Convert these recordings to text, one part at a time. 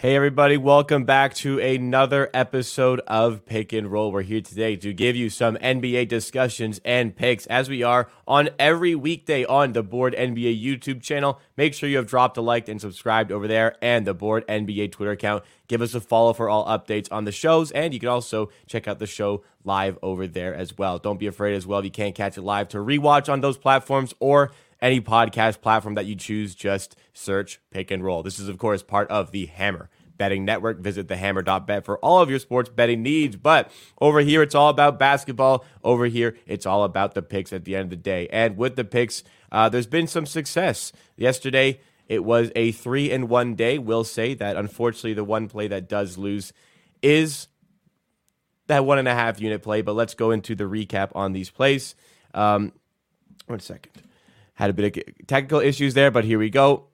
Hey everybody, welcome back to another episode of Pick and Roll. We're here today to give you some NBA discussions and picks as we are on every weekday on the Board NBA YouTube channel. Make sure you have dropped a like and subscribed over there and the Board NBA Twitter account. Give us a follow for all updates on the shows, and you can also check out the show live over there as well. Don't be afraid as well if you can't catch it live to rewatch on those platforms or any podcast platform that you choose, just search Pick and Roll. This is, of course, part of the Hammer Betting Network. Visit thehammer.bet for all of your sports betting needs. But over here, it's all about basketball. Over here, it's all about the picks at the end of the day. And with the picks, there's been some success. Yesterday, it was a 3-1 day. We'll say that, unfortunately, the one play that does lose is that 1.5 unit play. But let's go into the recap on these plays. One second. Had a bit of technical issues there, but here we go.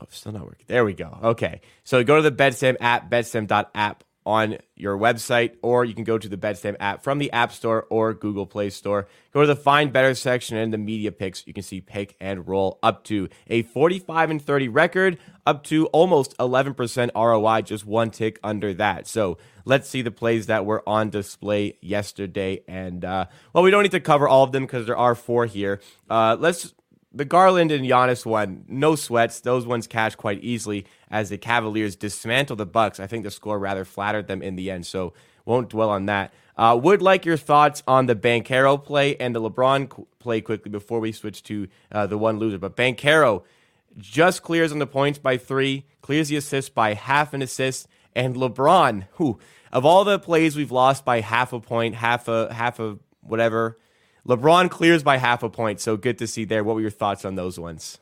Oh, still not working. There we go. Okay. So go to the BedSim app, bedsim.app on your website, or you can go to the BedSim app from the App Store or Google Play Store. Go to the Find Better section and the Media Picks. You can see Pick and Roll up to a 45-30 record, up to almost 11% ROI, just one tick under that. So let's see the plays that were on display yesterday. And, well, we don't need to cover all of them because there are four here. The Garland and Giannis one, no sweats. Those ones cash quite easily as the Cavaliers dismantle the Bucks. I think the score rather flattered them in the end, so won't dwell on that. Would like your thoughts on the Banchero play and the LeBron play quickly before we switch to the one loser. But Banchero just clears on the points by 3, clears the assist by 0.5 assists, and LeBron, who, of all the plays we've lost by 0.5 point, half a whatever, LeBron clears by 0.5 point. So good to see there. What were your thoughts on those ones?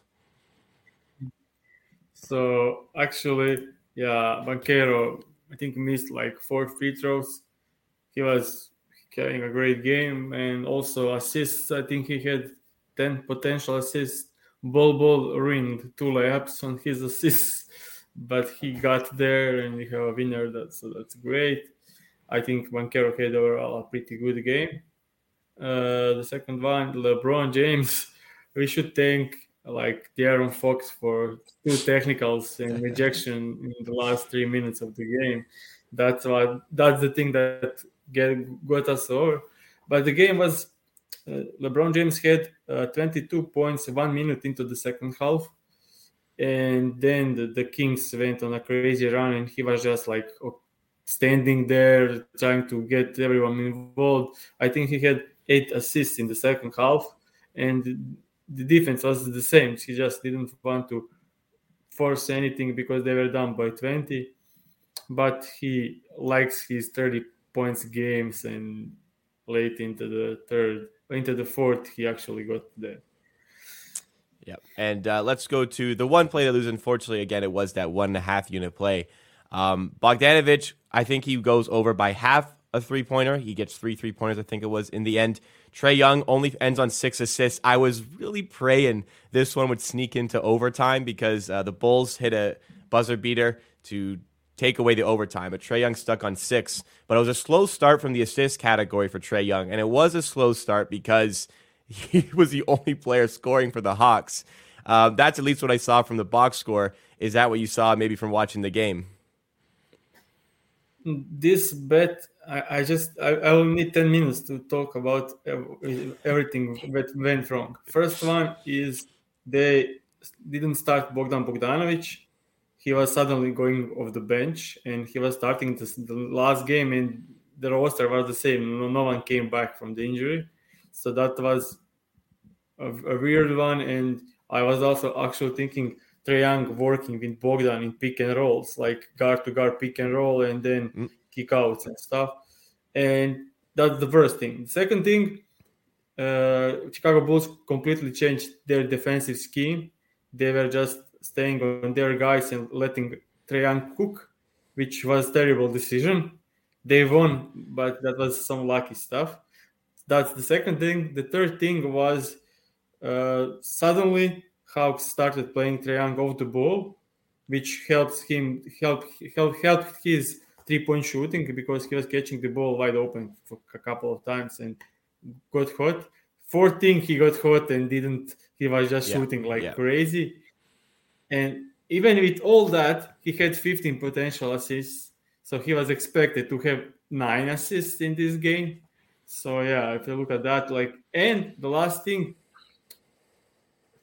So actually, yeah, Banchero, I think, missed like 4 free throws. He was having a great game, and also assists. I think he had 10 potential assists. Bol ringed 2 layups on his assists. But he got there, and we have a winner, so that's great. I think Banchero had overall a pretty good game. The second one, LeBron James. We should thank De'Aaron Fox for 2 technicals and rejection in the last 3 minutes of the game. That's the thing that got us over. But the game was LeBron James had 22 points 1 minute into the second half. And then the Kings went on a crazy run, and he was just standing there trying to get everyone involved. I think he had 8 assists in the second half, and the defense was the same. He just didn't want to force anything because they were down by 20. But he likes his 30 points games, and late into the fourth, he actually got there. Yep. And let's go to the one play that loses. Unfortunately, again, it was that 1.5 unit play. Bogdanović, I think he goes over by 0.5 a 3-pointer. He gets 3 3-pointers, I think it was, in the end. Trae Young only ends on 6 assists. I was really praying this one would sneak into overtime because the Bulls hit a buzzer beater to take away the overtime. But Trae Young stuck on 6. But it was a slow start from the assist category for Trae Young. And it was a slow start because he was the only player scoring for the Hawks. That's at least what I saw from the box score. Is that what you saw maybe from watching the game? This bet, I will need 10 minutes to talk about everything that went wrong. First one is they didn't start Bogdan Bogdanović. He was suddenly going off the bench, and he was starting the last game, and the roster was the same. No one came back from the injury. So that was a weird one, and I was also actually thinking Trae Young working with Bogdan in pick and rolls, like guard-to-guard pick and roll, and then kickouts and stuff. And that's the first thing. The second thing, Chicago Bulls completely changed their defensive scheme. They were just staying on their guys and letting Trae Young cook, which was a terrible decision. They won, but that was some lucky stuff. That's the second thing. The third thing was suddenly Hawks started playing Trae Young off the ball, which helps him helped his three-point shooting because he was catching the ball wide open for a couple of times and got hot. Fourth thing, he got hot and didn't. He was just shooting like crazy. And even with all that, he had 15 potential assists. So he was expected to have 9 assists in this game. So yeah, if you look at that, like, and the last thing,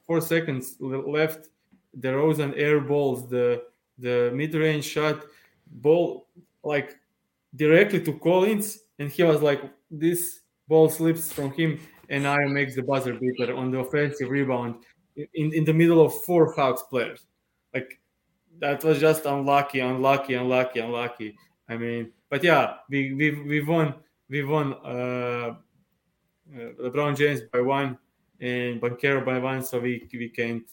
4 seconds left, DeRozan air balls the mid-range shot, ball like directly to Collins, and he was like, this ball slips from him, and I makes the buzzer beater on the offensive rebound in the middle of 4 Hawks players. Like, that was just unlucky. I mean, but yeah, we won. LeBron James by 1 and Banchero by 1, so we can't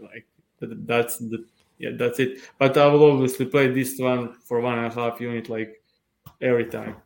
like that's it. But I will obviously play this one for 1.5 unit like every time.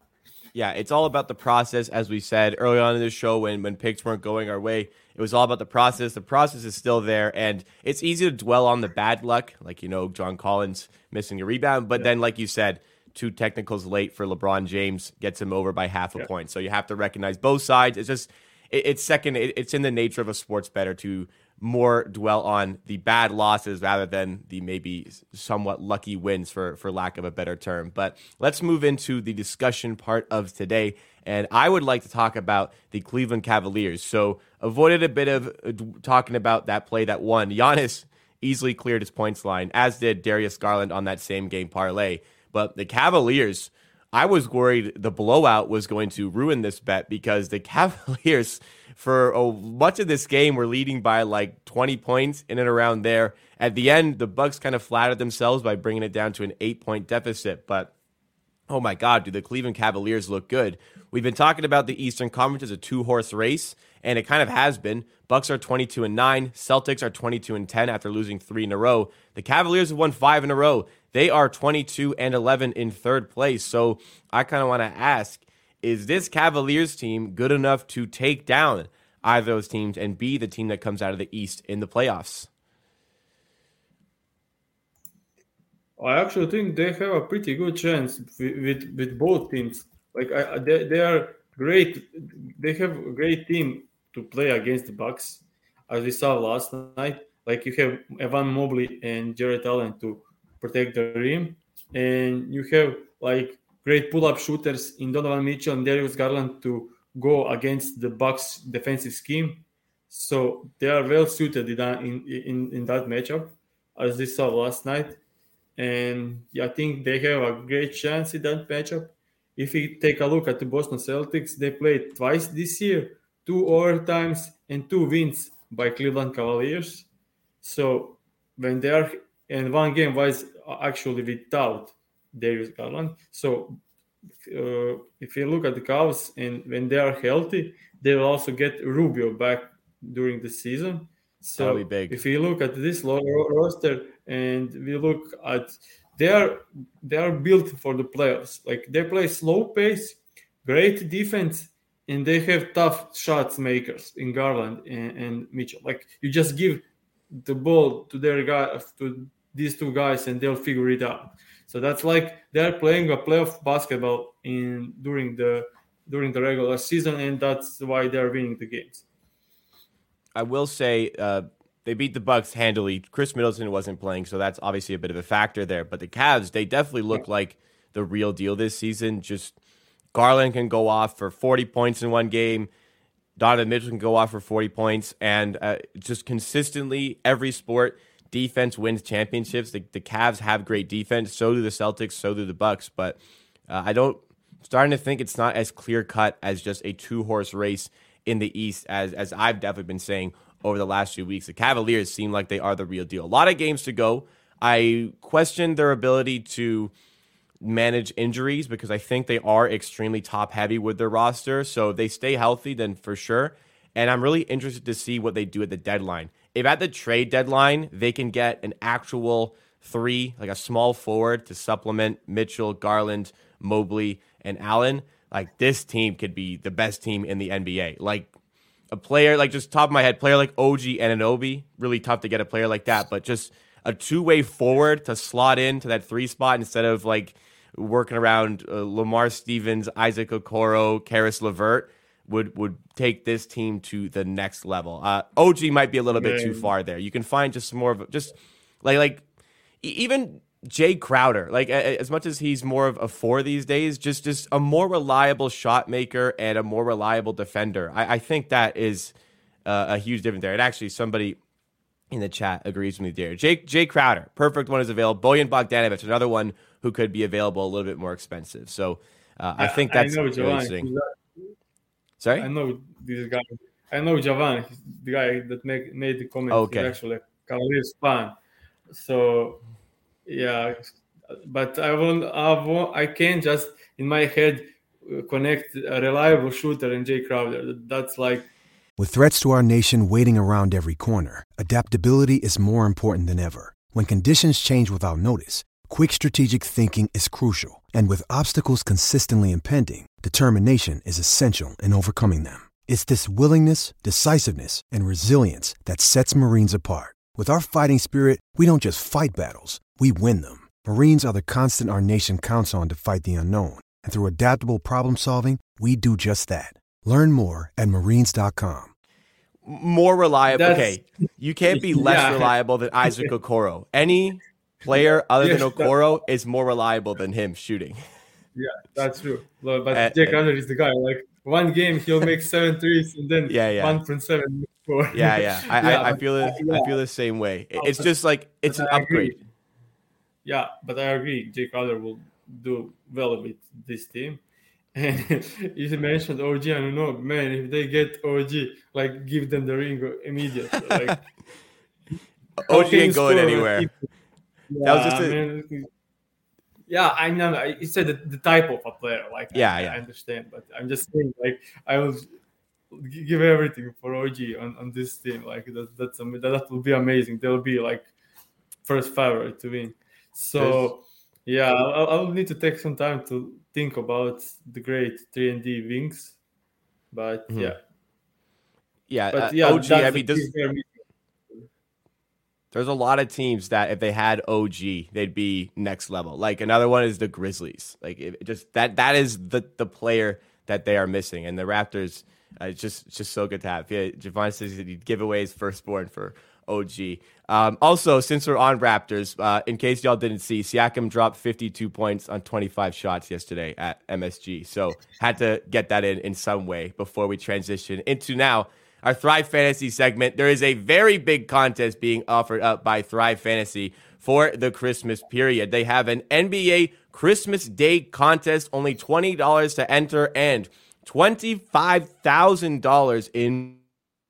Yeah, it's all about the process. As we said early on in the show, when picks weren't going our way, it was all about the process. The process is still there, and it's easy to dwell on the bad luck, like, you know, John Collins missing a rebound. But then, like you said, 2 technicals late for LeBron James gets him over by half a point. So you have to recognize both sides. It's just, it's in the nature of a sports bettor to more dwell on the bad losses rather than the maybe somewhat lucky wins, for lack of a better term. But let's move into the discussion part of today. And I would like to talk about the Cleveland Cavaliers. So avoided a bit of talking about that play that won. Giannis easily cleared his points line, as did Darius Garland on that same game parlay. But the Cavaliers, I was worried the blowout was going to ruin this bet, because the Cavaliers for much of this game were leading by like 20 points in and around there. At the end, the Bucks kind of flattered themselves by bringing it down to an 8-point deficit. But oh my God, do the Cleveland Cavaliers look good? We've been talking about the Eastern Conference as a 2-horse race, and it kind of has been. Bucks are 22-9. Celtics are 22-10 after losing 3 in a row. The Cavaliers have won 5 in a row. They are 22-11 in third place. So I kind of want to ask, is this Cavaliers team good enough to take down either of those teams and be the team that comes out of the East in the playoffs? I actually think they have a pretty good chance with both teams. Like, they are great. They have a great team to play against the Bucks, as we saw last night. Like, you have Evan Mobley and Jarrett Allen to protect the rim, and you have like great pull-up shooters in Donovan Mitchell and Darius Garland to go against the Bucks' defensive scheme. So they are well suited in that matchup, as we saw last night. And I think they have a great chance in that matchup. If you take a look at the Boston Celtics, they played twice this year, 2 overtimes and 2 wins by Cleveland Cavaliers. So when they are, and one game was actually without Darius Garland. So if you look at the Cavs, and when they are healthy, they will also get Rubio back during the season. So if you look at this roster, and we look at they are built for the playoffs. Like, they play slow pace, great defense, and they have tough shots makers in Garland and Mitchell. Like, you just give the ball to their guy, to these 2 guys, and they'll figure it out. So that's like they're playing a playoff basketball during the regular season, and that's why they're winning the games. I will say they beat the Bucks handily. Chris Middleton wasn't playing, so that's obviously a bit of a factor there. But the Cavs, they definitely look like the real deal this season. Just Garland can go off for 40 points in one game. Donovan Mitchell can go off for 40 points. And just consistently, every sport, defense wins championships. The Cavs have great defense. So do the Celtics. So do the Bucks. But starting to think it's not as clear-cut as just a 2-horse race in the East, as I've definitely been saying over the last few weeks. The Cavaliers seem like they are the real deal. A lot of games to go. I question their ability to manage injuries, because I think they are extremely top heavy with their roster. So if they stay healthy, then for sure. And I'm really interested to see what they do at the deadline. If at the trade deadline, they can get an actual three, like a small forward to supplement Mitchell, Garland, Mobley, and Allen, like this team could be the best team in the NBA. Like a player, like just top of my head, player like OG Anunoby, really tough to get a player like that, but just a two-way forward to slot into that three spot instead of like working around Lamar Stevens, Isaac Okoro, Karis LeVert would take this team to the next level. OG might be a little bit too far there. You can find just some more of just like even Jay Crowder, like as much as he's more of a four these days, just a more reliable shot maker and a more reliable defender. I think that is a huge difference there. And actually somebody in the chat agrees with me there. Jay Crowder, perfect one is available. Bojan Bogdanovic, another one who could be available, a little bit more expensive. So I think that's interesting. Sorry? I know this guy. I know Javan, he's the guy that made the comments. Okay. He's actually a Cavaliers fan. So yeah, but I can't just in my head connect a reliable shooter and Jay Crowder. That's like. With threats to our nation waiting around every corner, adaptability is more important than ever. When conditions change without notice, quick strategic thinking is crucial. And with obstacles consistently impending, determination is essential in overcoming them. It's this willingness, decisiveness, and resilience that sets Marines apart. With our fighting spirit, we don't just fight battles, we win them. Marines are the constant our nation counts on to fight the unknown. And through adaptable problem solving, we do just that. Learn more at marines.com. More reliable. That's, okay, you can't be less reliable than Isaac Okoro. Any player other than Okoro is more reliable than him shooting. Yeah, that's true. But Jay Crowder is the guy. Like one game, he'll make 7 threes and then 1 from 7. Four. Yeah. I feel it. Yeah. I feel the same way. It's just like it's an upgrade. Agree. Yeah, but I agree. Jay Crowder will do well with this team. And you mentioned OG. I don't know, man. If they get OG, like give them the ring immediately. Like, OG ain't going anywhere. Like, that was just I know. You said the type of a player. Like, I understand, but I'm just saying. Like, I was. Give everything for OG on this team. Like that will be amazing. They'll be like first favorite to win. So yeah, I'll need to take some time to think about the great 3-and-D wings. But OG. I mean, there's a lot of teams that if they had OG, they'd be next level. Like another one is the Grizzlies. Like it just that is the player that they are missing, and the Raptors. It's just so good to have. Yeah, Javon says he'd give away his firstborn for OG. Also, since we're on Raptors, in case y'all didn't see, Siakam dropped 52 points on 25 shots yesterday at MSG. So had to get that in some way before we transition into now our Thrive Fantasy segment. There is a very big contest being offered up by Thrive Fantasy for the Christmas period. They have an NBA Christmas Day contest, only $20 to enter, and $25,000 in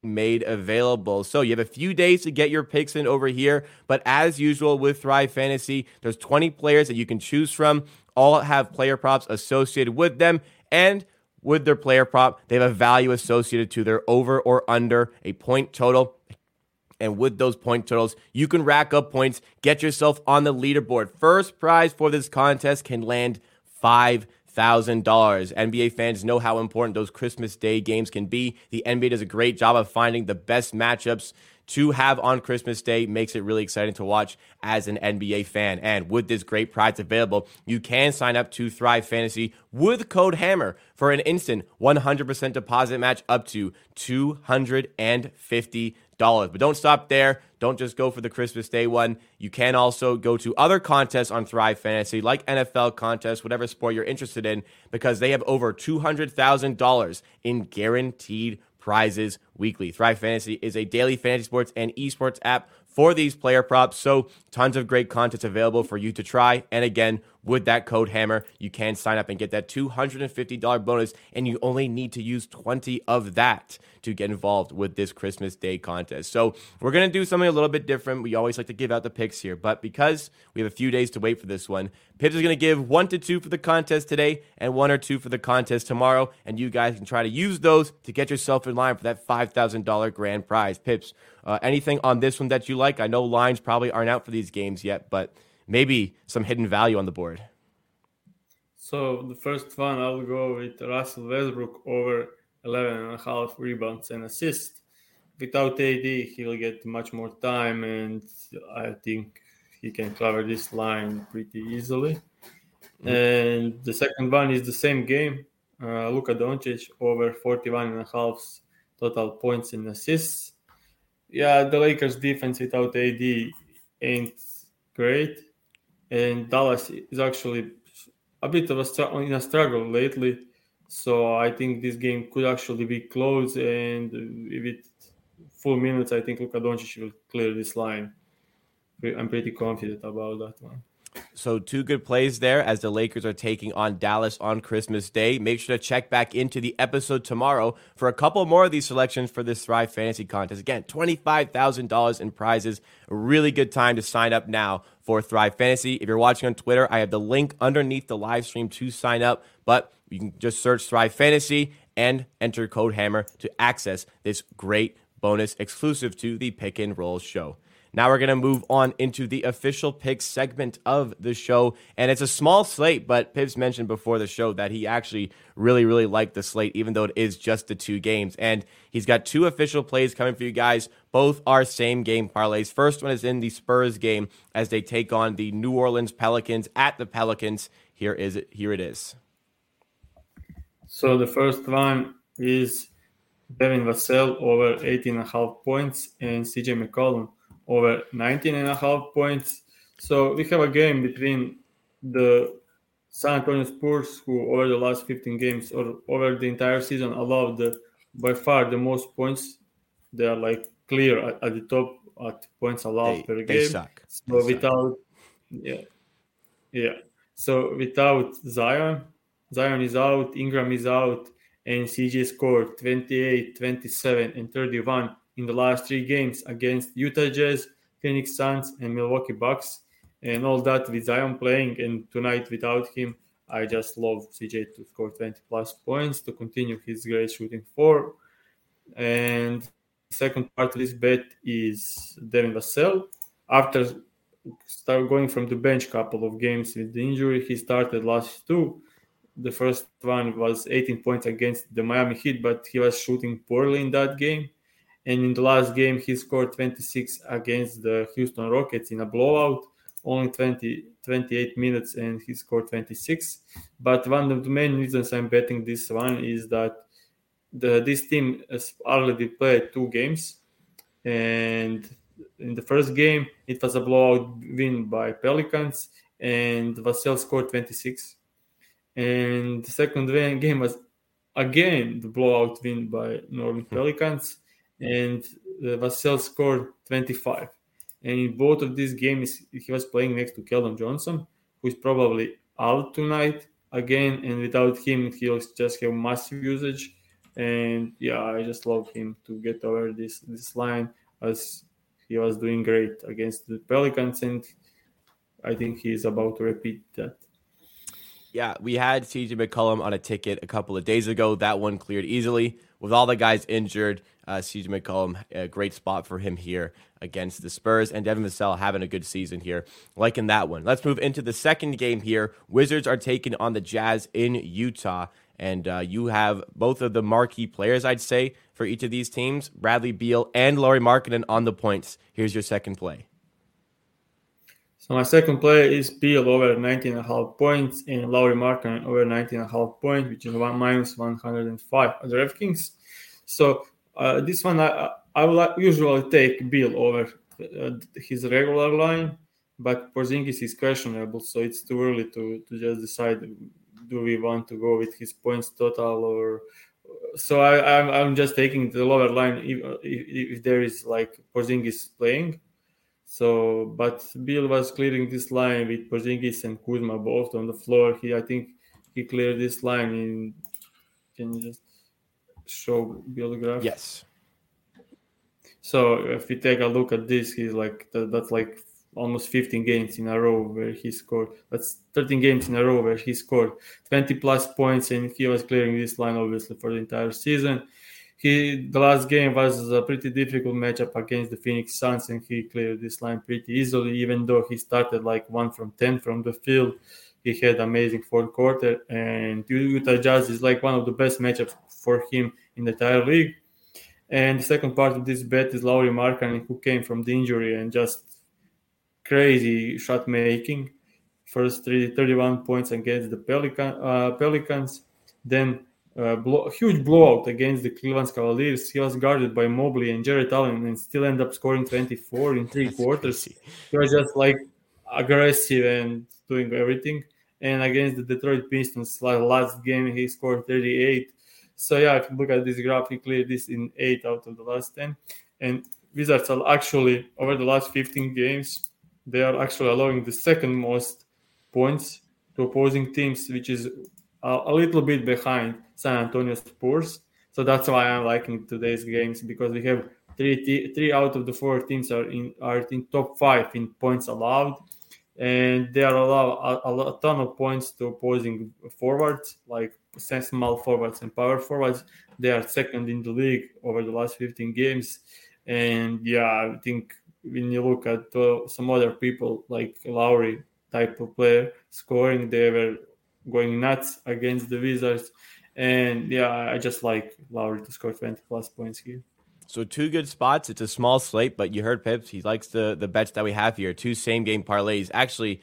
made available. So you have a few days to get your picks in over here. But as usual with Thrive Fantasy, there's 20 players that you can choose from. All have player props associated with them. And with their player prop, they have a value associated to their over or under, a point total. And with those point totals, you can rack up points, get yourself on the leaderboard. First prize for this contest can land $5,000. NBA fans know how important those Christmas Day games can be. The NBA does a great job of finding the best matchups to have on Christmas Day. Makes it really exciting to watch as an NBA fan. And with this great prize available, you can sign up to Thrive Fantasy with code HAMMER for an instant 100% deposit match up to $250. But don't stop there. Don't just go for the Christmas Day one. You can also go to other contests on Thrive Fantasy, like NFL contests, whatever sport you're interested in, because they have over $200,000 in guaranteed prizes weekly. Thrive Fantasy is a daily fantasy sports and esports app for these player props. So tons of great content available for you to try. And again, with that code HAMMER, you can sign up and get that $250 bonus, and you only need to use 20 of that to get involved with this Christmas Day contest. So we're going to do something a little bit different. We always like to give out the picks here, but because we have a few days to wait for this one, Pips is going to give 1 to 2 for the contest today and 1 or 2 for the contest tomorrow, and you guys can try to use those to get yourself in line for that $5,000 grand prize. Pips, anything on this one that you like? I know lines probably aren't out for these games yet, but maybe some hidden value on the board. So the first one, I'll go with Russell Westbrook over 11.5 rebounds and assists. Without AD, he'll get much more time, and I think he can cover this line pretty easily. And the second one is the same game. Luka Doncic over 41.5 total points and assists. Yeah, the Lakers' defense without AD ain't great. And Dallas is actually a bit of in a struggle lately. So I think this game could actually be close. And with full minutes, I think Luka Doncic will clear this line. I'm pretty confident about that one. So two good plays there as the Lakers are taking on Dallas on Christmas Day. Make sure to check back into the episode tomorrow for a couple more of these selections for this Thrive Fantasy Contest. Again, $25,000 in prizes. A really good time to sign up now for Thrive Fantasy. If you're watching on Twitter, I have the link underneath the live stream to sign up, but you can just search Thrive Fantasy and enter code HAMMER to access this great bonus exclusive to the Pick and Roll show. Now we're going to move on into the official picks segment of the show. And it's a small slate, but Pips mentioned before the show that he actually really, really liked the slate, even though it is just the 2 games. And he's got 2 official plays coming for you guys. Both are same game parlays. First one is in the Spurs game as they take on the New Orleans Pelicans at the Pelicans. Here it is. So the first one is Devin Vassell over 18.5 points and CJ McCollum over 19.5 points. So we have a game between the San Antonio Spurs, who over the last 15 games or over the entire season allowed by far the most points. They are like clear at the top at points allowed per game. They suck. So without Zion is out, Ingram is out, and CJ scored 28, 27, and 31 in the last 3 games against Utah Jazz, Phoenix Suns, and Milwaukee Bucks. And all that with Zion playing, and tonight without him, I just love CJ to score 20-plus points to continue his great shooting form. And the second part of this bet is Devin Vassell. After going from the bench couple of games with the injury, he started last 2. The first one was 18 points against the Miami Heat, but he was shooting poorly in that game. And in the last game, he scored 26 against the Houston Rockets in a blowout, only 28 minutes, and he scored 26. But one of the main reasons I'm betting this one is that this team has already played 2 games. And in the first game, it was a blowout win by Pelicans, and Vassell scored 26. And the second game was, again, the blowout win by Northern Pelicans, and Vassell scored 25. And in both of these games, he was playing next to Keldon Johnson, who is probably out tonight again. And without him, he'll just have massive usage. And yeah, I just love him to get over this line, as he was doing great against the Pelicans. And I think he's about to repeat that. Yeah, we had CJ McCollum on a ticket a couple of days ago. That one cleared easily. With all the guys injured, CJ McCollum, a great spot for him here against the Spurs. And Devin Vassell having a good season here. Liking that one. Let's move into the second game here. Wizards are taking on the Jazz in Utah. And you have both of the marquee players, I'd say, for each of these teams. Bradley Beal and Lauri Markkanen on the points. Here's your second play. So my second play is Beal over 19.5 points and Lauri Markkanen over 19.5 points, which is -105 at DraftKings. So this one I will usually take Beal over his regular line, but Porzingis is questionable, so it's too early to just decide do we want to go with his points total or So I'm just taking the lower line if there is like Porzingis playing. So, but Bill was clearing this line with Porzingis and Kuzma both on the floor. I think he cleared this line in. Can you just show Bill graph? Yes. So if we take a look at this, he's like that's like almost 15 games in a row where he scored. That's 13 games in a row where he scored 20 plus points, and he was clearing this line obviously for the entire season. The last game was a pretty difficult matchup against the Phoenix Suns, and he cleared this line pretty easily, even though he started like 1 from 10 from the field. He had amazing fourth quarter, and Utah Jazz is like one of the best matchups for him in the entire league. And the second part of this bet is Lauri Markkanen, who came from the injury and just crazy shot making. First 31 points against the Pelicans, then huge blowout against the Cleveland Cavaliers. He was guarded by Mobley and Jarrett Allen and still ended up scoring 24 in three quarters. He was just like aggressive and doing everything. And against the Detroit Pistons, last game, he scored 38. So, yeah, if you look at this graph, he cleared this in 8 out of the last 10. And Wizards are actually, over the last 15 games, they are actually allowing the second most points to opposing teams, which is a little bit behind San Antonio Spurs. So that's why I'm liking today's games, because we have three out of the four teams are in top 5 in points allowed, and they are allowed a ton of points to opposing forwards, like small forwards and power forwards. They are second in the league over the last 15 games. And yeah, I think when you look at some other people like Lowry type of player scoring, they were going nuts against the Wizards. And yeah, I just like Lowry to score 20 plus points here. So two good spots. It's a small slate, but you heard Pips. He likes the bets that we have here. Two same game parlays. Actually,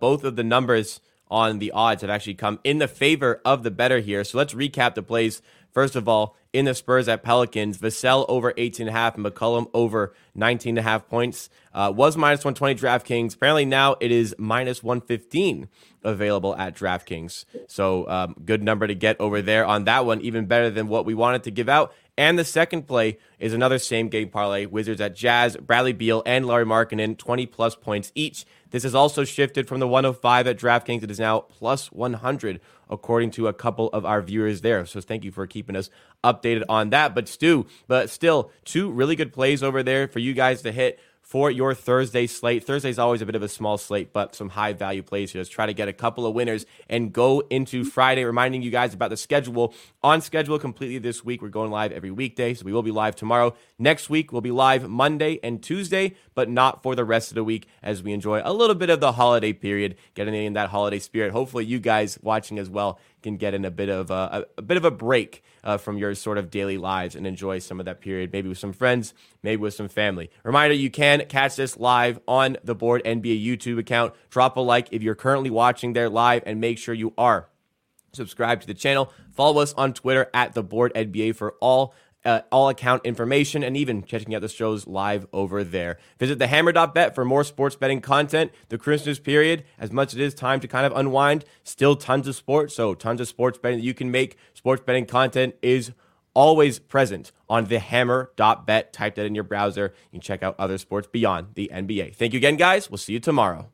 both of the numbers on the odds have actually come in the favor of the better here. So let's recap the plays. First of all, in the Spurs at Pelicans, Vassell over 18.5 and McCollum over 19.5 points. Was minus 120 DraftKings. Apparently now it is minus 115 available at DraftKings. So good number to get over there on that one, even better than what we wanted to give out. And the second play is another same-game parlay, Wizards at Jazz, Bradley Beal, and Lauri Markkanen, 20-plus points each. This has also shifted from the 105 at DraftKings. It is now plus 100, according to a couple of our viewers there. So thank you for keeping us updated on that. But Stu, but still, two really good plays over there for you guys to hit for your Thursday slate. Thursday's always a bit of a small slate, but some high-value plays here. Let's try to get a couple of winners and go into Friday, reminding you guys about the schedule. On schedule completely this week. We're going live every weekday, so we will be live tomorrow. Next week, we'll be live Monday and Tuesday, but not for the rest of the week as we enjoy a little bit of the holiday period, getting in that holiday spirit. Hopefully, you guys watching as well can get in a bit of a break from your sort of daily lives and enjoy some of that period, maybe with some friends, maybe with some family. Reminder, you can catch this live on the Board NBA YouTube account. Drop a like if you're currently watching there live, and make sure you are subscribed to the channel. Follow us on Twitter at the Board NBA for all account information, and even checking out the shows live over there. Visit thehammer.bet for more sports betting content. The Christmas period, as much as it is time to kind of unwind, still tons of sports. So tons of sports betting that you can make. Sports betting content is always present on thehammer.bet. Type that in your browser. You can check out other sports beyond the NBA. Thank you again, guys. We'll see you tomorrow.